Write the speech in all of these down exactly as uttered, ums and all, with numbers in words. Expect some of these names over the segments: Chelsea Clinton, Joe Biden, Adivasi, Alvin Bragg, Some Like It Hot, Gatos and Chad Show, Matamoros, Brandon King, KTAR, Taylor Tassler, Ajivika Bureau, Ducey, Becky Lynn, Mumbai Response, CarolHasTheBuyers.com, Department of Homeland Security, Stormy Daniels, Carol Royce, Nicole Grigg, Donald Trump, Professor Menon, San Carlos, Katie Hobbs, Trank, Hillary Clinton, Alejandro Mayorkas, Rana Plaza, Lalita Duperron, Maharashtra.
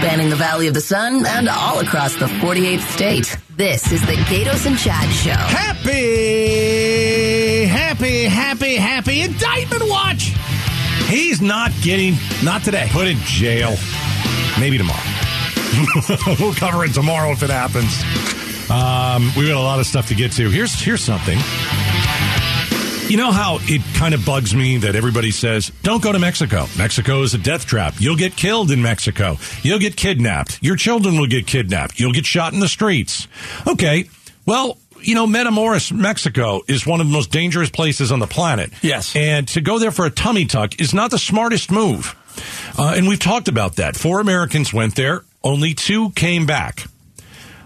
spanning the Valley of the Sun and all across the forty-eighth state. This is the Gatos and Chad Show. Happy, happy, happy, happy indictment watch. He's not getting, not today. Put in jail. Maybe tomorrow. We'll cover it tomorrow if it happens. Um, we've got a lot of stuff to get to. Here's here's something. You know how it kind of bugs me that everybody says, don't go to Mexico. Mexico is a death trap. You'll get killed in Mexico. You'll get kidnapped. Your children will get kidnapped. You'll get shot in the streets. Okay, well, you know, Matamoros, Mexico is one of the most dangerous places on the planet. Yes. And to go there for a tummy tuck is not the smartest move. Uh, and we've talked about that. Four Americans went there. Only two came back.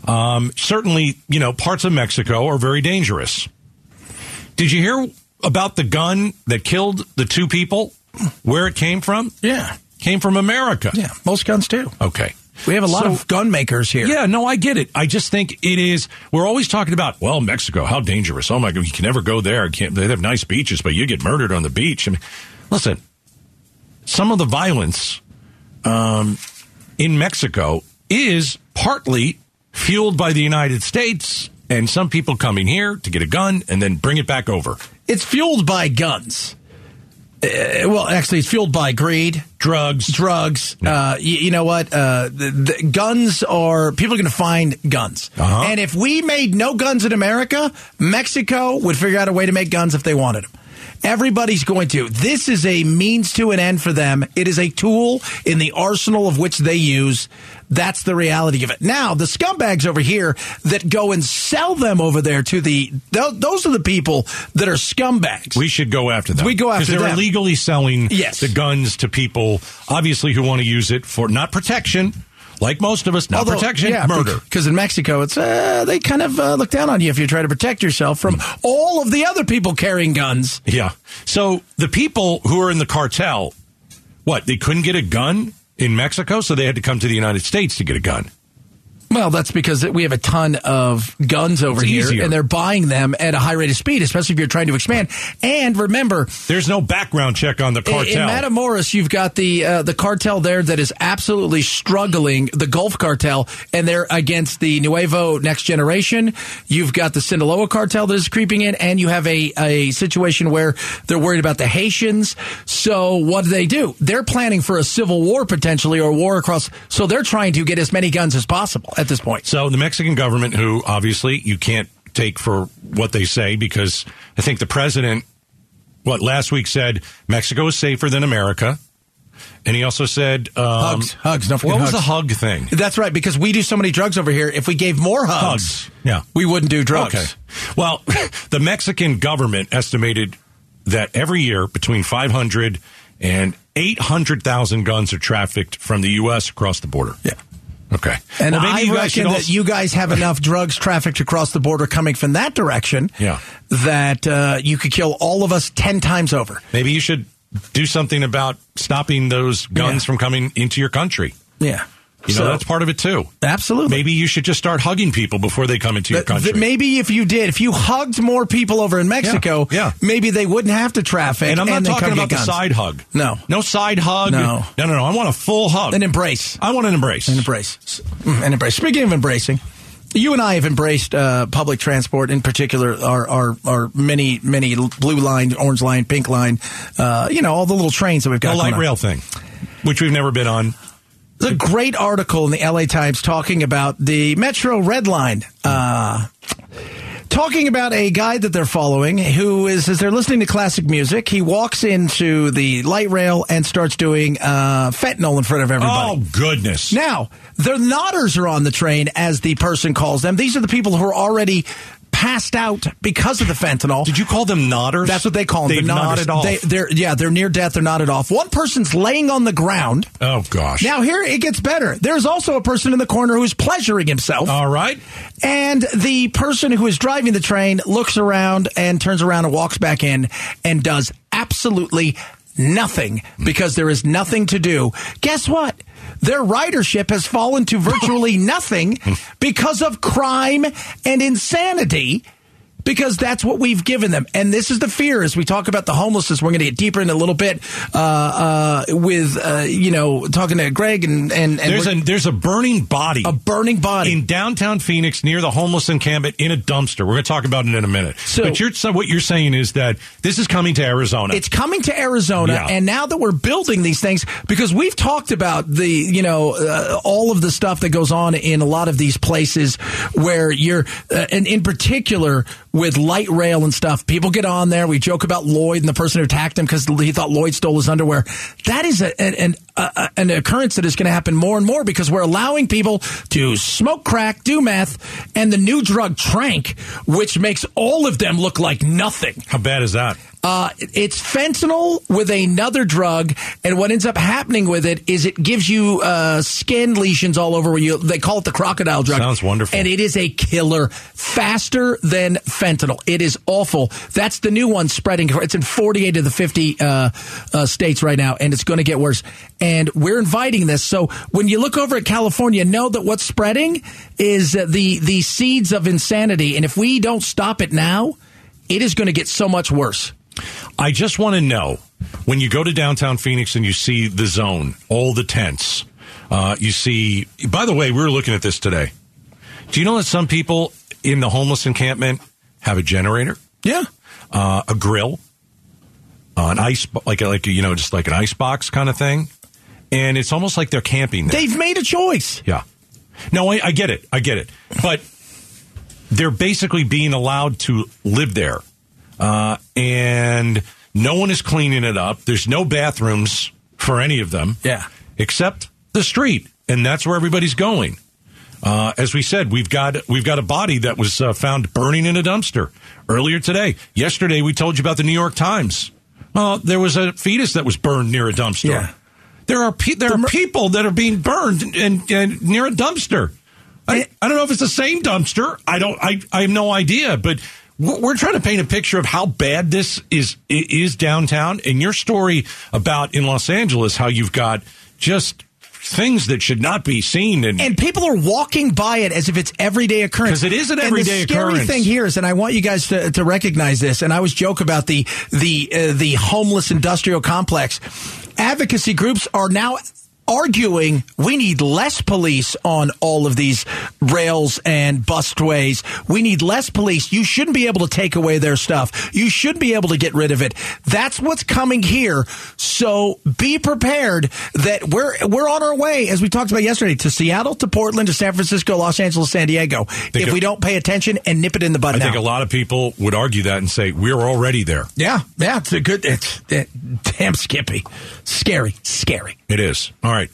Um, certainly, you know, parts of Mexico are very dangerous. Did you hear about the gun that killed the two people, where it came from? Yeah. Came from America. Yeah, most guns do. Okay. We have a lot so, of gun makers here. Yeah, no, I get it. I just think it is, we're always talking about, well, Mexico, how dangerous. Oh, my God, you can never go there. Can't, they have nice beaches, but you get murdered on the beach. I mean, listen, some of the violence um, in Mexico is partly fueled by the United States and some people coming here to get a gun and then bring it back over. It's fueled by guns. Uh, well, actually, it's fueled by greed, drugs, drugs. No. Uh, you, you know what? Uh, the, the guns are people are going to find guns, uh-huh. And if we made no guns in America, Mexico would figure out a way to make guns if they wanted them. Everybody's going to. This is a means to an end for them. It is a tool in the arsenal of which they use. That's the reality of it. Now, the scumbags over here that go and sell them over there to the... Th- those are the people that are scumbags. We should go after them. We go after them. Because they're illegally selling yes. the guns to people, obviously, who want to use it for not protection, like most of us, not Although, protection, yeah, murder. Because in Mexico, it's uh, they kind of uh, look down on you if you try to protect yourself from mm. all of the other people carrying guns. Yeah. So the people who are in the cartel, what, they couldn't get a gun in Mexico, so they had to come to the United States to get a gun. Well, that's because we have a ton of guns over it's here, easier. And they're buying them at a high rate of speed, especially if you're trying to expand. And remember... There's no background check on the cartel. In Matamoros, you've got the uh, the cartel there that is absolutely struggling, the Gulf cartel, and they're against the Nuevo Next Generation. You've got the Sinaloa cartel that is creeping in, and you have a, a situation where they're worried about the Haitians. So what do they do? They're planning for a civil war, potentially, or war across... So they're trying to get as many guns as possible at this point. So the Mexican government, who obviously you can't take for what they say, because I think the president, what, last week said Mexico is safer than America. And he also said... Um, hugs, hugs, no forget What hugs. was the hug thing? That's right, because we do so many drugs over here. If we gave more hugs, hugs. Yeah. we wouldn't do drugs. Okay. Well, the Mexican government estimated that every year between five hundred and eight hundred thousand guns are trafficked from the U S across the border. Yeah. Okay. And well, I reckon also- that you guys have enough drugs trafficked across the border coming from that direction yeah. that uh, you could kill all of us ten times over. Maybe you should do something about stopping those guns yeah. from coming into your country. Yeah. You know, so, that's part of it, too. Absolutely. Maybe you should just start hugging people before they come into your country. Th- th- maybe if you did, if you hugged more people over in Mexico, yeah, yeah. maybe they wouldn't have to traffic. And I'm not and talking about the side hug. No. No side hug. No. No, no, no. I want a full hug. An embrace. I want an embrace. An embrace. An embrace. Speaking of embracing, you and I have embraced uh, public transport, in particular our, our, our many, many blue line, orange line, pink line, uh, you know, all the little trains that we've got The light going on. Rail thing, which we've never been on. There's a great article in the L A Times talking about the Metro Red Line, uh, talking about a guy that they're following who is, as they're listening to classic music, he walks into the light rail and starts doing uh, fentanyl in front of everybody. Oh, goodness. Now, their nodders are on the train, as the person calls them. These are the people who are already... passed out because of the fentanyl. Did you call them nodders? That's what they call them. They've they're nodded off. They, they're, yeah, they're near death. They're nodded off. One person's laying on the ground. Oh, gosh. Now, here it gets better. There's also a person in the corner who's pleasuring himself. All right. And the person who is driving the train looks around and turns around and walks back in and does absolutely nothing because there is nothing to do. Guess what? Their ridership has fallen to virtually nothing because of crime and insanity because that's what we've given them. And this is the fear as we talk about the homelessness. We're going to get deeper in a little bit uh, uh, with, uh, you know, talking to Greg. And, and, and there's, a, there's a burning body. A burning body. In downtown Phoenix near the homeless encampment in a dumpster. We're going to talk about it in a minute. So, but you're, so what you're saying is that this is coming to Arizona. It's coming to Arizona. Yeah. And now that we're building these things, because we've talked about the, you know, uh, all of the stuff that goes on in a lot of these places where you're, uh, and in particular, with light rail and stuff, people get on there. We joke about Lloyd and the person who attacked him because he thought Lloyd stole his underwear. That is a, an, a, an occurrence that is going to happen more and more because we're allowing people to smoke crack, do meth, and the new drug Trank, which makes all of them look like nothing. How bad is that? Uh, it's fentanyl with another drug, and what ends up happening with it is it gives you uh, skin lesions all over. Where you, they call it the crocodile drug. Sounds wonderful. And it is a killer, faster than fentanyl. It is awful. That's the new one spreading. It's in forty-eight of the fifty uh, uh, states right now, and it's going to get worse. And we're inviting this. So when you look over at California, know that what's spreading is the the seeds of insanity. And if we don't stop it now, it is going to get so much worse. I just want to know, when you go to downtown Phoenix and you see the zone, all the tents, uh, you see, by the way, we were looking at this today. Do you know that some people in the homeless encampment have a generator? Yeah. Uh, a grill, uh, an ice, like, like, you know, just like an ice box kind of thing. And it's almost like they're camping there. They've made a choice. Yeah. No, I, I get it. I get it. But they're basically being allowed to live there. Uh, and no one is cleaning it up. There's no bathrooms for any of them. Yeah. Except the street. And that's where everybody's going. Uh, as we said, we've got, we've got a body that was uh, found burning in a dumpster earlier today. Yesterday, we told you about the New York Times. Well, there was a fetus that was burned near a dumpster. Yeah. There are, pe- there the are mer- people that are being burned and, and near a dumpster. I, I don't know if it's the same dumpster. I don't, I, I have no idea, but we're trying to paint a picture of how bad this is is downtown. And your story about in Los Angeles, how you've got just things that should not be seen. And, and people are walking by it as if it's everyday occurrence. Because it is an everyday occurrence. And the scary occurrence. thing here is, and I want you guys to, to recognize this, and I always joke about the, the, uh, the homeless industrial complex. Advocacy groups are now arguing we need less police on all of these rails and busways. We need less police. You shouldn't be able to take away their stuff. You should be able to get rid of it. That's what's coming here. So be prepared that we're we're on our way, as we talked about yesterday, to Seattle, to Portland, to San Francisco, Los Angeles, San Diego, if we don't pay attention and nip it in the bud I now. think a lot of people would argue that and say, we're already there. Yeah, yeah, it's a good, it's, it's damn skippy. Scary, scary. It is. All right.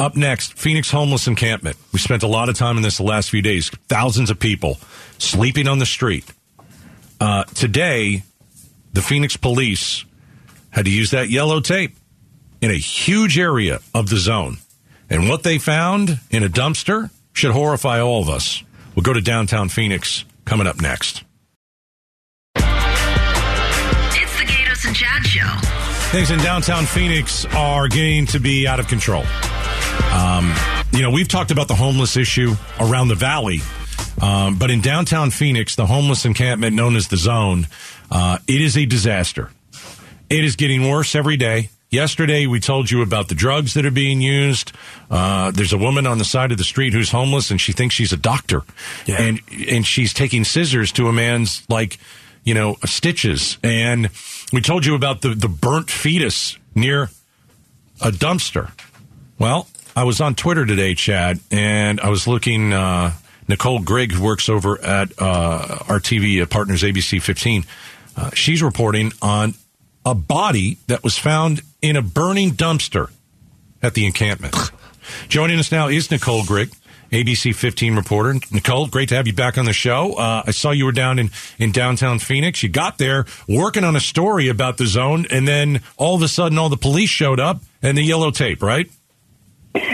Up next, Phoenix homeless encampment. We spent a lot of time in this the last few days. Thousands of people sleeping on the street. Uh, today, the Phoenix police had to use that yellow tape in a huge area of the zone. And what they found in a dumpster should horrify all of us. We'll go to downtown Phoenix coming up next. It's the Gatos and Chad Show. Things in downtown Phoenix are getting to be out of control. Um, you know, we've talked about the homeless issue around the valley, um, but in downtown Phoenix, the homeless encampment known as the Zone, uh, it is a disaster. It is getting worse every day. Yesterday, we told you about the drugs that are being used. Uh, there's a woman on the side of the street who's homeless, and she thinks she's a doctor. Yeah. And, and she's taking scissors to a man's, like, you know, stitches. And we told you about the, the burnt fetus near a dumpster. Well, I was on Twitter today, Chad, and I was looking, uh, Nicole Grigg, who works over at uh, our T V partners, A B C fifteen, uh, she's reporting on a body that was found in a burning dumpster at the encampment. Joining us now is Nicole Grigg, A B C fifteen reporter. Nicole, great to have you back on the show. Uh, I saw you were down in, in downtown Phoenix. You got there working on a story about the Zone, and then all of a sudden all the police showed up and the yellow tape, right?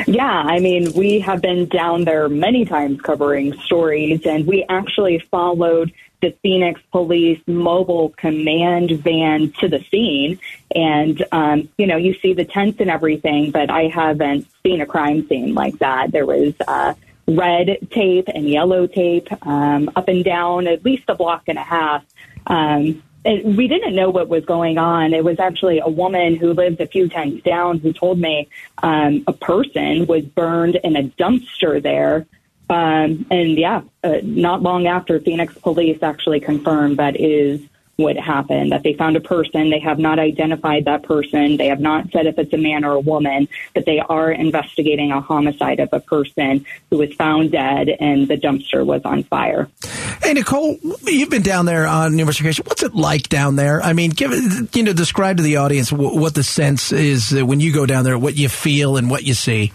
Yeah, I mean, we have been down there many times covering stories, and we actually followed the Phoenix Police mobile command van to the scene. And, um, you know, you see the tents and everything, but I haven't seen a crime scene like that. There was uh, red tape and yellow tape um, up and down at least a block and a half. Um, and we didn't know what was going on. It was actually a woman who lived a few towns down who told me um, a person was burned in a dumpster there. Um, and, yeah, uh, not long after, Phoenix police actually confirmed that is what happened, that they found a person. They have not identified that person. They have not said if it's a man or a woman, but they are investigating a homicide of a person who was found dead and the dumpster was on fire. Hey, Nicole, you've been down there on numerous occasions. What's it like down there? I mean, give you know, describe to the audience what the sense is when you go down there, what you feel and what you see.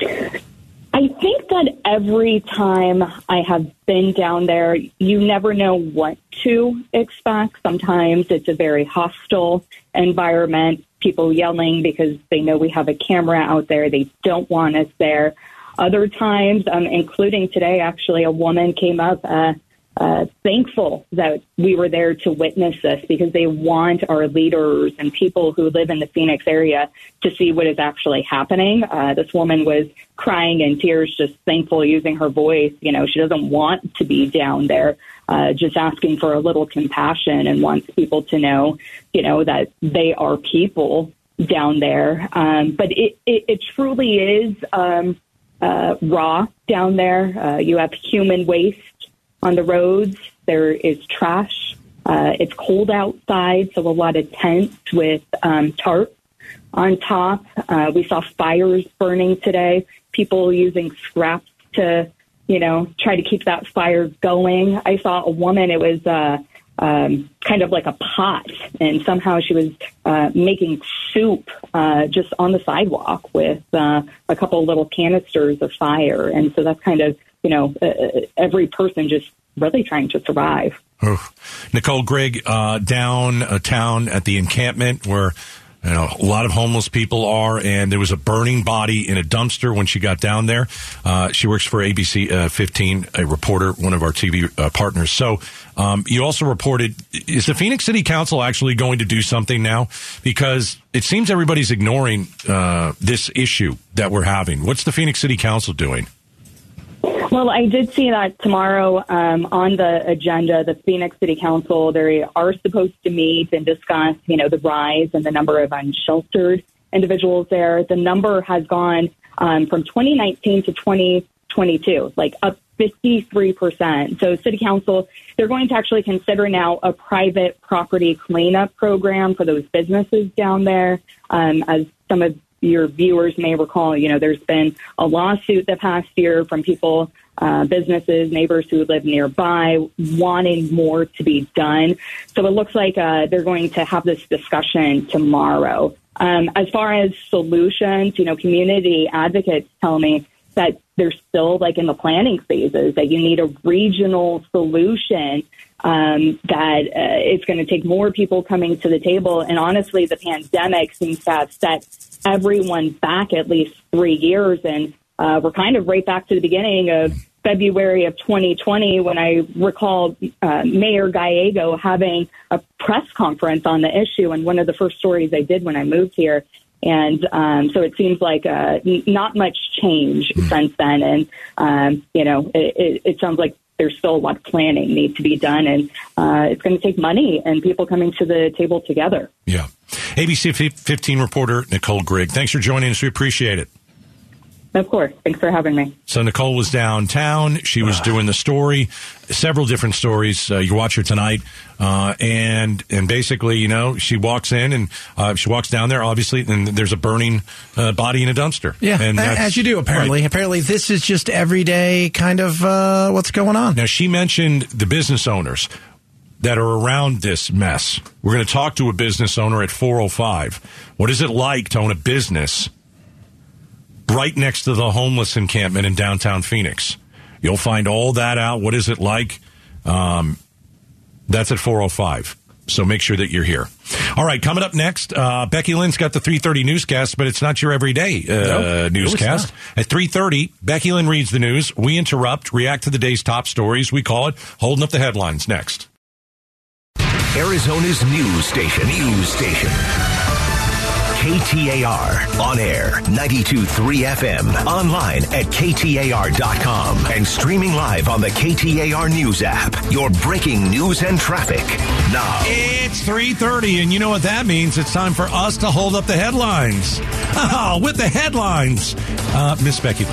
I think that every time I have been down there, you never know what to expect. Sometimes it's a very hostile environment, people yelling because they know we have a camera out there. They don't want us there. Other times, um, including today, actually, a woman came up uh, uh, thankful that we were there to witness this because they want our leaders and people who live in the Phoenix area to see what is actually happening. Uh, this woman was crying in tears, just thankful, using her voice. You know, she doesn't want to be down there, uh, just asking for a little compassion and wants people to know, you know, that they are people down there. Um, but it, it, it truly is um, uh, raw down there. Uh, you have human waste on the roads. There is trash. Uh, it's cold outside, so a lot of tents with um, tarps on top. Uh, we saw fires burning today, people using scraps to, you know, try to keep that fire going. I saw a woman, it was uh, um, kind of like a pot, and somehow she was uh, making soup uh, just on the sidewalk with uh, a couple little canisters of fire. And so that's kind of, you know, uh, every person just really trying to survive. Oh. Nicole Grigg, uh, downtown at the encampment where you know, a lot of homeless people are, and there was a burning body in a dumpster when she got down there. Uh, she works for A B C uh, fifteen, a reporter, one of our T V uh, partners. So um, you also reported, is the Phoenix City Council actually going to do something now? Because it seems everybody's ignoring uh, this issue that we're having. What's the Phoenix City Council doing? Well, I did see that tomorrow um, on the agenda, the Phoenix City Council, they are supposed to meet and discuss, you know, the rise and the number of unsheltered individuals there. The number has gone um, from twenty nineteen to twenty twenty-two, like up fifty-three percent. So City Council, they're going to actually consider now a private property cleanup program for those businesses down there. Um, as some of your viewers may recall, you know, there's been a lawsuit the past year from people, uh, businesses, neighbors who live nearby wanting more to be done. So it looks like uh, they're going to have this discussion tomorrow. Um, as far as solutions, you know, community advocates tell me that they're still like in the planning phases, that you need a regional solution um, that uh, it's going to take more people coming to the table. And honestly, the pandemic seems to have set everyone back at least three years. And uh, we're kind of right back to the beginning of February of twenty twenty, when I recall uh, Mayor Gallego having a press conference on the issue. And one of the first stories I did when I moved here. And um, so it seems like uh, not much change mm. since then. And, um, you know, it, it, it sounds like there's still a lot of planning needs to be done. And uh, it's going to take money and people coming to the table together. Yeah. A B C fifteen reporter Nicole Grigg, thanks for joining us. We appreciate it. Of course. Thanks for having me. So Nicole was downtown. She was uh, doing the story, several different stories. Uh, you watch her tonight. Uh, and and basically, you know, she walks in and uh, she walks down there, obviously, and there's a burning uh, body in a dumpster. Yeah, and as you do, apparently. Right. Apparently, this is just everyday kind of uh, what's going on. Now, she mentioned the business owners that are around this mess. We're going to talk to a business owner at four oh five. What is it like to own a business right next to the homeless encampment in downtown Phoenix? You'll find all that out. What is it like? Um, that's at four oh five. So make sure that you're here. All right, coming up next, uh, Becky Lynn's got the three thirty newscast, but it's not your everyday uh, nope. newscast. No, at three thirty, Becky Lynn reads the news. We interrupt, react to the day's top stories. We call it Holding Up the Headlines next. Arizona's news station. News station. K T A R. On air, ninety-two point three F M. Online at K T A R dot com. And streaming live on the K T A R News app. Your breaking news and traffic. Now. It's three thirty, and you know what that means. It's time for us to hold up the headlines. Oh, with the headlines. Uh, Miss Becky.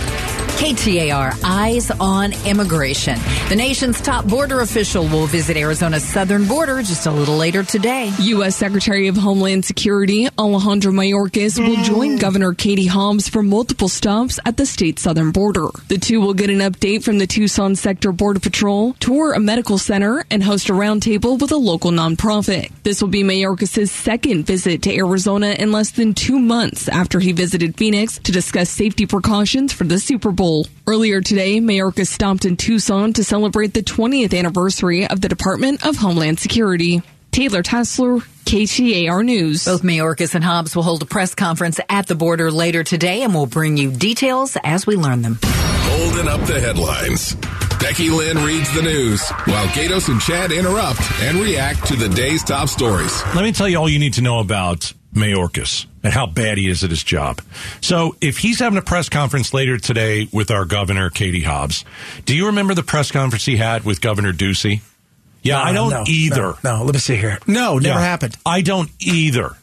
K T A R, Eyes on Immigration. The nation's top border official will visit Arizona's southern border just a little later today. U S. Secretary of Homeland Security Alejandro Mayorkas will join Governor Katie Hobbs for multiple stops at the state's southern border. The two will get an update from the Tucson Sector Border Patrol, tour a medical center, and host a roundtable with a local nonprofit. This will be Mayorkas' second visit to Arizona in less than two months after he visited Phoenix to discuss safety precautions for the Super Bowl. Earlier today, Mayorkas stopped in Tucson to celebrate the twentieth anniversary of the Department of Homeland Security. Taylor Tassler, K T A R News. Both Mayorkas and Hobbs will hold a press conference at the border later today, and we'll bring you details as we learn them. Holding up the headlines. Becky Lynn reads the news, while Gatos and Chad interrupt and react to the day's top stories. Let me tell you all you need to know about Mayorkas and how bad he is at his job. So if he's having a press conference later today with our governor, Katie Hobbs, do you remember the press conference he had with Governor Ducey? Yeah, no, I don't no, either. No, no, let me see here. No, never yeah, happened. I don't either.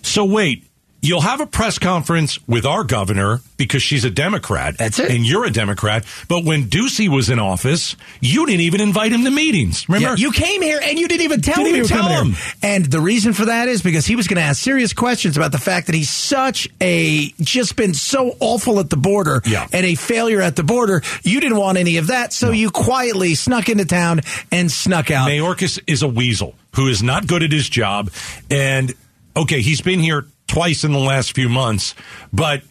So wait, you'll have a press conference with our governor because she's a Democrat. That's it. And you're a Democrat. But when Ducey was in office, you didn't even invite him to meetings. Remember? Yeah, you came here and you didn't even tell didn't him. Even tell him. And the reason for that is because he was going to ask serious questions about the fact that he's such a, just been so awful at the border yeah. and a failure at the border. You didn't want any of that. So no. you quietly snuck into town and snuck out. Mayorkas is a weasel who is not good at his job. And okay, he's been here twice in the last few months, but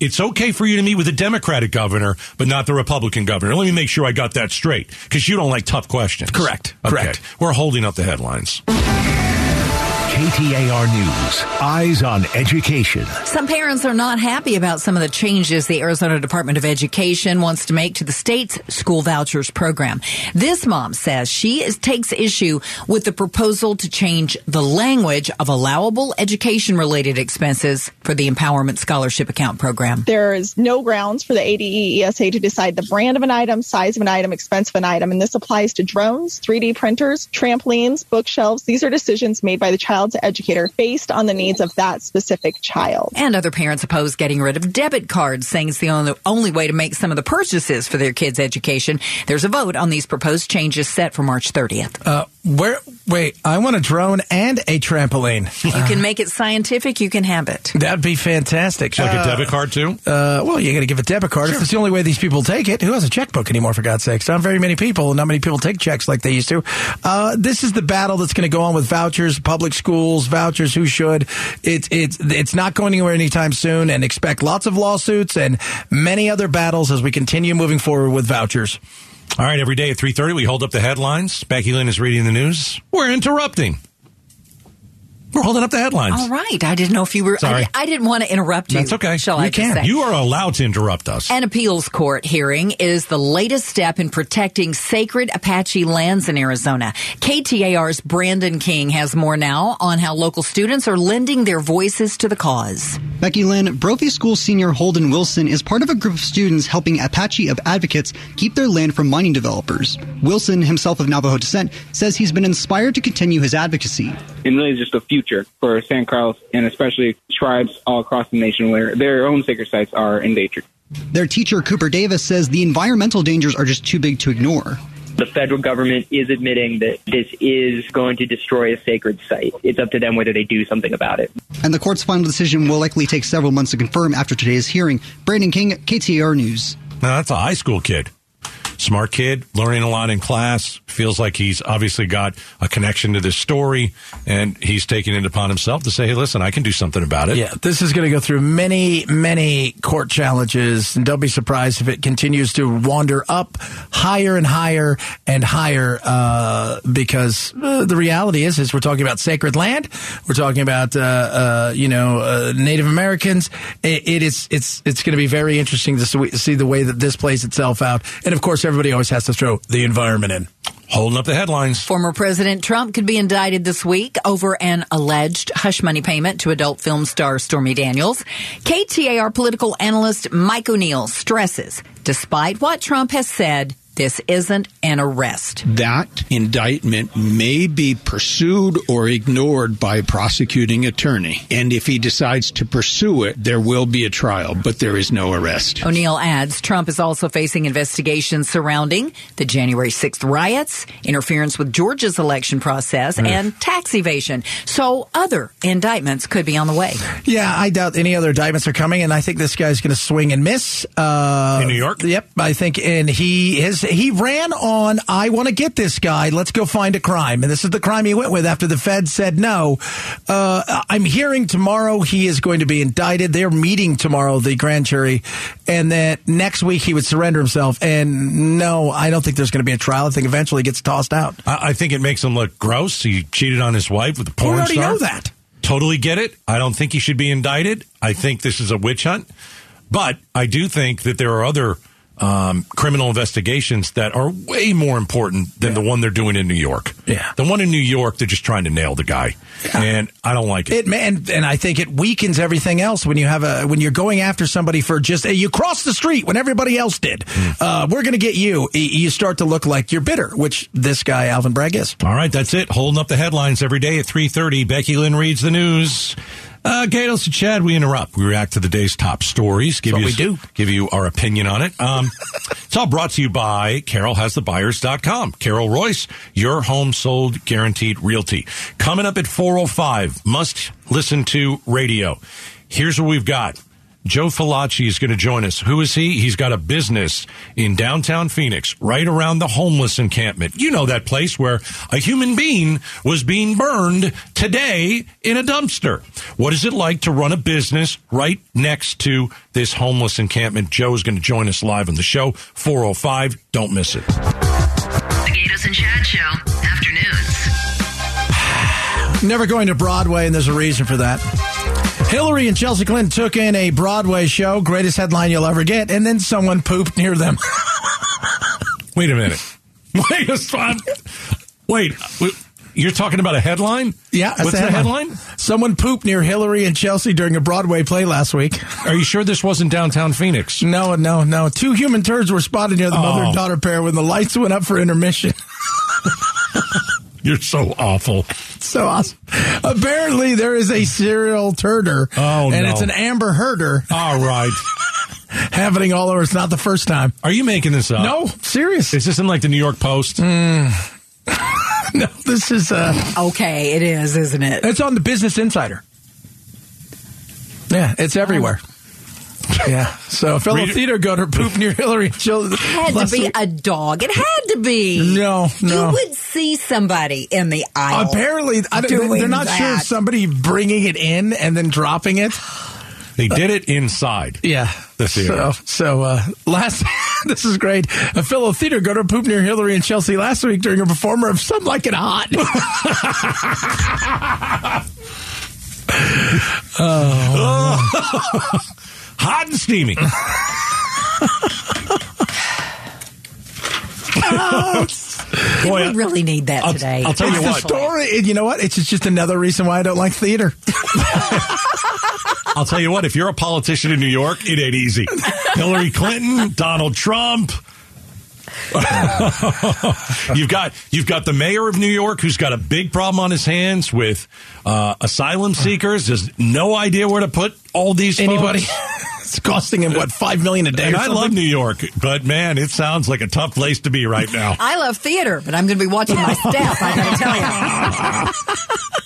it's okay for you to meet with a Democratic governor, but not the Republican governor. Let me make sure I got that straight, because you don't like tough questions. Correct. Okay. Correct. We're holding up the headlines. K T A R News, Eyes on Education. Some parents are not happy about some of the changes the Arizona Department of Education wants to make to the state's school vouchers program. This mom says she is, takes issue with the proposal to change the language of allowable education-related expenses for the Empowerment Scholarship Account Program. There is no grounds for the A D E E S A to decide the brand of an item, size of an item, expense of an item, and this applies to drones, three D printers, trampolines, bookshelves. These are decisions made by the child to educator based on the needs of that specific child. And other parents oppose getting rid of debit cards, saying it's the only, only way to make some of the purchases for their kids' education. There's a vote on these proposed changes set for March thirtieth. Uh, where? Wait, I want a drone and a trampoline. You can make it scientific, you can have it. That'd be fantastic. Like uh, a debit card, too? Uh, well, you got to give a debit card. Sure. If it's the only way these people take it, who has a checkbook anymore, for God's sakes? Not very many people. Not many people take checks like they used to. Uh, this is the battle that's going to go on with vouchers, public schools. Schools, vouchers, who should. It's it's it's not going anywhere anytime soon, and expect lots of lawsuits and many other battles as we continue moving forward with vouchers. All right, every day at three thirty, we hold up the headlines. Becky Lynn is reading the news. We're interrupting. We're holding up the headlines. All right. I didn't know if you were... Sorry. I, I didn't want to interrupt you. That's okay. Shall I can. Say. You are allowed to interrupt us. An appeals court hearing is the latest step in protecting sacred Apache lands in Arizona. K T A R's Brandon King has more now on how local students are lending their voices to the cause. Becky Lynn, Brophy School senior Holden Wilson is part of a group of students helping Apache of advocates keep their land from mining developers. Wilson, himself of Navajo descent, says he's been inspired to continue his advocacy. And really just a few future for San Carlos and especially tribes all across the nation where their own sacred sites are endangered. Their teacher, Cooper Davis, says the environmental dangers are just too big to ignore. The federal government is admitting that this is going to destroy a sacred site. It's up to them whether they do something about it. And the court's final decision will likely take several months to confirm after today's hearing. Brandon King, K T A R News. Now, that's a high school kid. Smart kid, learning a lot in class, feels like he's obviously got a connection to this story, and he's taking it upon himself to say, hey, listen, I can do something about it. Yeah, this is going to go through many, many court challenges, and don't be surprised if it continues to wander up higher and higher and higher, uh, because uh, the reality is, is we're talking about sacred land, we're talking about, uh, uh, you know, uh, Native Americans. It, it is, it's, it's going to be very interesting to see the way that this plays itself out, and of course, everybody always has to throw the environment in. Holding up the headlines. Former President Trump could be indicted this week over an alleged hush money payment to adult film star Stormy Daniels. K T A R political analyst Mike O'Neill stresses, despite what Trump has said, this isn't an arrest. That indictment may be pursued or ignored by a prosecuting attorney. And if he decides to pursue it, there will be a trial, but there is no arrest. O'Neill adds Trump is also facing investigations surrounding the January sixth riots, interference with Georgia's election process, mm. and tax evasion. So other indictments could be on the way. Yeah, I doubt any other indictments are coming, and I think this guy's going to swing and miss. Uh, in New York? Yep, I think, and he his He ran on, I want to get this guy. Let's go find a crime. And this is the crime he went with after the Fed said no. Uh, I'm hearing tomorrow he is going to be indicted. They're meeting tomorrow, the grand jury. And that next week he would surrender himself. And no, I don't think there's going to be a trial. I think eventually he gets tossed out. I, I think it makes him look gross. He cheated on his wife with a porn star. We already know that. Totally get it. I don't think he should be indicted. I think this is a witch hunt. But I do think that there are other... Um, criminal investigations that are way more important than yeah. the one they're doing in New York. Yeah. The one in New York, they're just trying to nail the guy. Yeah. And I don't like it. it and, and I think it weakens everything else when you have a, when you're going after somebody for just, you crossed the street when everybody else did. Mm. Uh, we're going to get you. You start to look like you're bitter, which this guy, Alvin Bragg, is. All right, that's it. Holding up the headlines every day at three thirty. Becky Lynn reads the news. Uh, Gatos and Chad, we interrupt. We react to the day's top stories. Give That's what you, we do. Give you our opinion on it. Um, it's all brought to you by Carol Has The Buyers dot com. Carol Royce, your home sold guaranteed realty. Coming up at four oh five, must listen to radio. Here's what we've got. Joe Falacci is going to join us. Who is he? He's got a business in downtown Phoenix, right around the homeless encampment. You know, that place where a human being was being burned today in a dumpster. What is it like to run a business right next to this homeless encampment? Joe is going to join us live on the show, four oh five. Don't miss it. The Gatos and Chad Show, afternoons. Never going to Broadway, and there's a reason for that. Hillary and Chelsea Clinton took in a Broadway show, greatest headline you'll ever get, and then someone pooped near them. Wait a minute. Wait a second. Wait. You're talking about a headline? Yeah. What's the headline? the headline? Someone pooped near Hillary and Chelsea during a Broadway play last week. Are you sure this wasn't downtown Phoenix? No, no, no. Two human turds were spotted near the oh. mother and daughter pair when the lights went up for intermission. You're so awful. So awesome. Apparently, there is a serial turder. Oh, and no. It's an Amber Herder. All right. Happening all over. It's not the first time. Are you making this up? No, serious. Is this in like the New York Post? Mm. No, this is. Uh, okay, it is, isn't it? It's on the Business Insider. Yeah, it's everywhere. Oh. Yeah, so a fellow Reader. theater goer pooped near Hillary. It had to be week. a dog. It had to be. No, no. You would see somebody in the aisle. Apparently, I don't, they're not that. sure if somebody bringing it in and then dropping it. They did it inside. Yeah. The theater. So, so uh, last, this is great. A fellow theater goer pooped near Hillary and Chelsea last week during a performer of Some Like It Hot. Oh. Hot and steamy. Oh, boy, we really need that I'll, today. I'll tell it's you the what. Story, you know what? It's just another reason why I don't like theater. I'll tell you what. If you're a politician in New York, it ain't easy. Hillary Clinton, Donald Trump. you've got you've got the mayor of New York who's got a big problem on his hands with uh, asylum seekers. There's no idea where to put all these anybody. It's costing him what five million dollars a day. And I love New York, but man, it sounds like a tough place to be right now. I love theater, but I'm going to be watching my step. I got to tell you.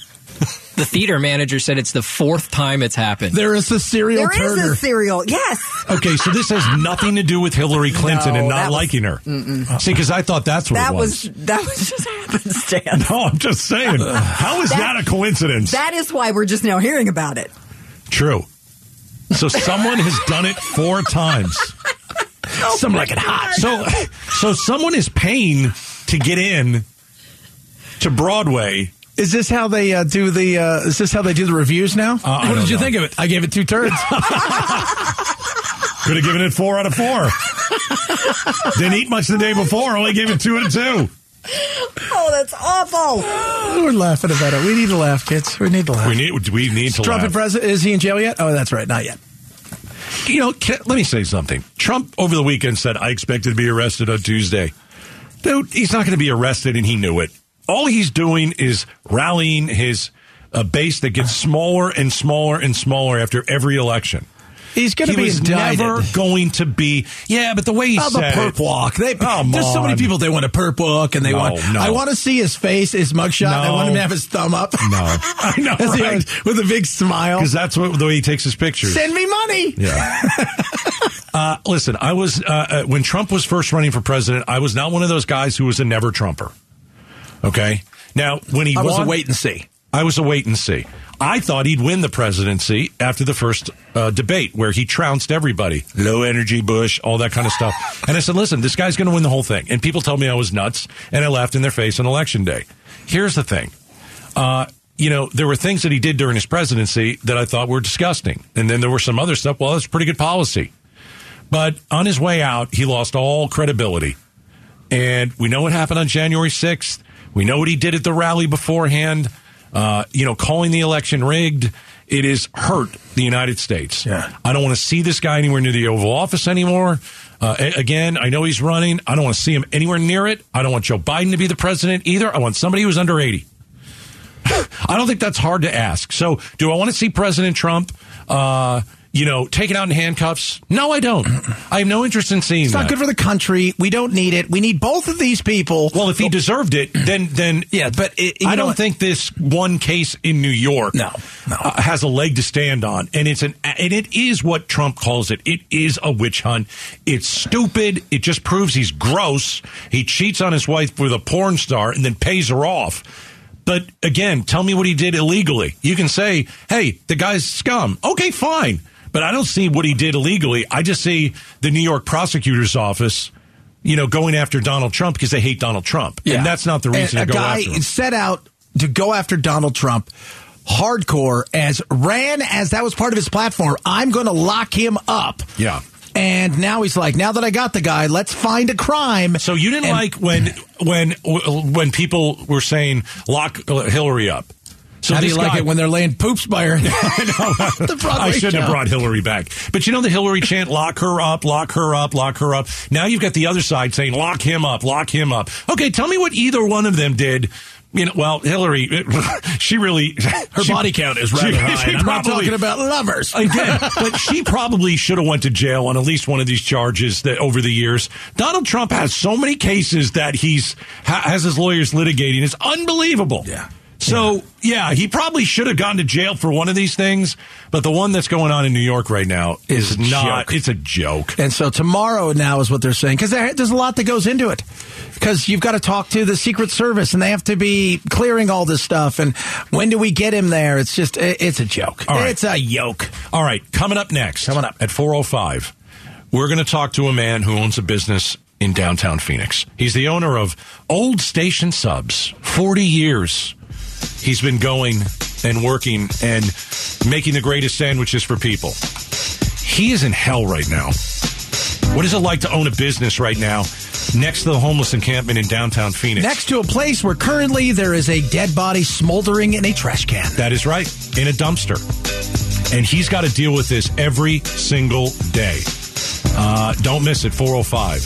The theater manager said it's the fourth time it's happened. There is a serial There turner. is a serial, yes. Okay, so this has nothing to do with Hillary Clinton no, and not was, liking her. Mm-mm. See, because I thought that's what that it was. was. That was just happenstance. No, I'm just saying. How is that, that a coincidence? That is why we're just now hearing about it. True. So someone has done it four times. Oh, some like it hot. So, so someone is paying to get in to Broadway. Is this how they uh, do the? Uh, is this how they do the reviews now? Uh, what did you know. think of it? I gave it two turns. Could have given it four out of four. Didn't eat much the day before. Only gave it two out of two. That's awful. We're laughing about it. We need to laugh, kids. We need to laugh. We need, we need to Trump laugh. Trump president, is he in jail yet? Oh, that's right. Not yet. You know, can, let me say something. Trump over the weekend said, I expected to be arrested on Tuesday. Dude, he's not going to be arrested, and he knew it. All he's doing is rallying his uh, base that gets smaller and smaller and smaller after every election. He's going to he be indicted. Never going to be. Yeah, but the way he oh, said the perp it, walk. They, come there's on. So many people they want to perp walk, and they no, want. No. I want to see his face, his mugshot. No. I want him to have his thumb up. No, I know, right? He, with a big smile, because that's what the way he takes his pictures. Send me money. Yeah. uh, listen, I was uh, when Trump was first running for president. I was not one of those guys who was a never Trumper. Okay. Now when he I won, was a wait and see. I was a wait and see. I thought he'd win the presidency after the first uh, debate where he trounced everybody. Low energy Bush, all that kind of stuff. And I said, listen, this guy's going to win the whole thing. And people told me I was nuts, and I laughed in their face on election day. Here's the thing. Uh, you know, there were things that he did during his presidency that I thought were disgusting. And then there were some other stuff. Well, that's pretty good policy. But on his way out, he lost all credibility. And we know what happened on January sixth. We know what he did at the rally beforehand. Uh, you know, calling the election rigged, it has hurt the United States. Yeah. I don't want to see this guy anywhere near the Oval Office anymore. Uh, a- again, I know he's running. I don't want to see him anywhere near it. I don't want Joe Biden to be the president either. I want somebody who's under eighty. I don't think that's hard to ask. So do I want to see President Trump, uh, you know, taken out in handcuffs? No, I don't. I have no interest in seeing that. It's not that. Good for the country. We don't need it. We need both of these people. Well, if he deserved it, then... then yeah, but... It, I don't think this one case in New York no, no. Uh, has a leg to stand on. And it's an and it is what Trump calls it. It is a witch hunt. It's stupid. It just proves he's gross. He cheats on his wife with a porn star and then pays her off. But again, tell me what he did illegally. You can say, hey, the guy's scum. Okay, fine. But I don't see what he did illegally. I just see the New York prosecutor's office, you know, going after Donald Trump because they hate Donald Trump. Yeah. And that's not the reason and to go after him. A guy set out to go after Donald Trump hardcore, as ran as that was part of his platform. I'm going to lock him up. Yeah. And now he's like, now that I got the guy, let's find a crime. So you didn't and- like when when when people were saying lock Hillary up. So how do you guy, like it when they're laying poops by her? I, know. the I shouldn't show. have brought Hillary back. But you know the Hillary chant, lock her up, lock her up, lock her up. Now you've got the other side saying, lock him up, lock him up. Okay, tell me what either one of them did. You know, well, Hillary, it, she really... Her she, body count is rather she, high. She I'm probably, not talking about lovers. Again, but she probably should have went to jail on at least one of these charges that over the years. Donald Trump has so many cases that he's ha, has his lawyers litigating. It's unbelievable. Yeah. So, yeah, he probably should have gone to jail for one of these things, but the one that's going on in New York right now is it's not, joke. It's a joke. And so tomorrow now is what they're saying, because there, there's a lot that goes into it, because you've got to talk to the Secret Service, and they have to be clearing all this stuff, and when do we get him there? It's just, it, it's a joke. All right. It's a yoke. All right, coming up next. Coming up. At four oh five, we're going to talk to a man who owns a business in downtown Phoenix. He's the owner of Old Station Subs, forty years. He's been going and working and making the greatest sandwiches for people. He is in hell right now. What is it like to own a business right now next to the homeless encampment in downtown Phoenix? Next to a place where currently there is a dead body smoldering in a trash can. That is right, in a dumpster. And he's got to deal with this every single day. Uh, don't miss it, four oh five.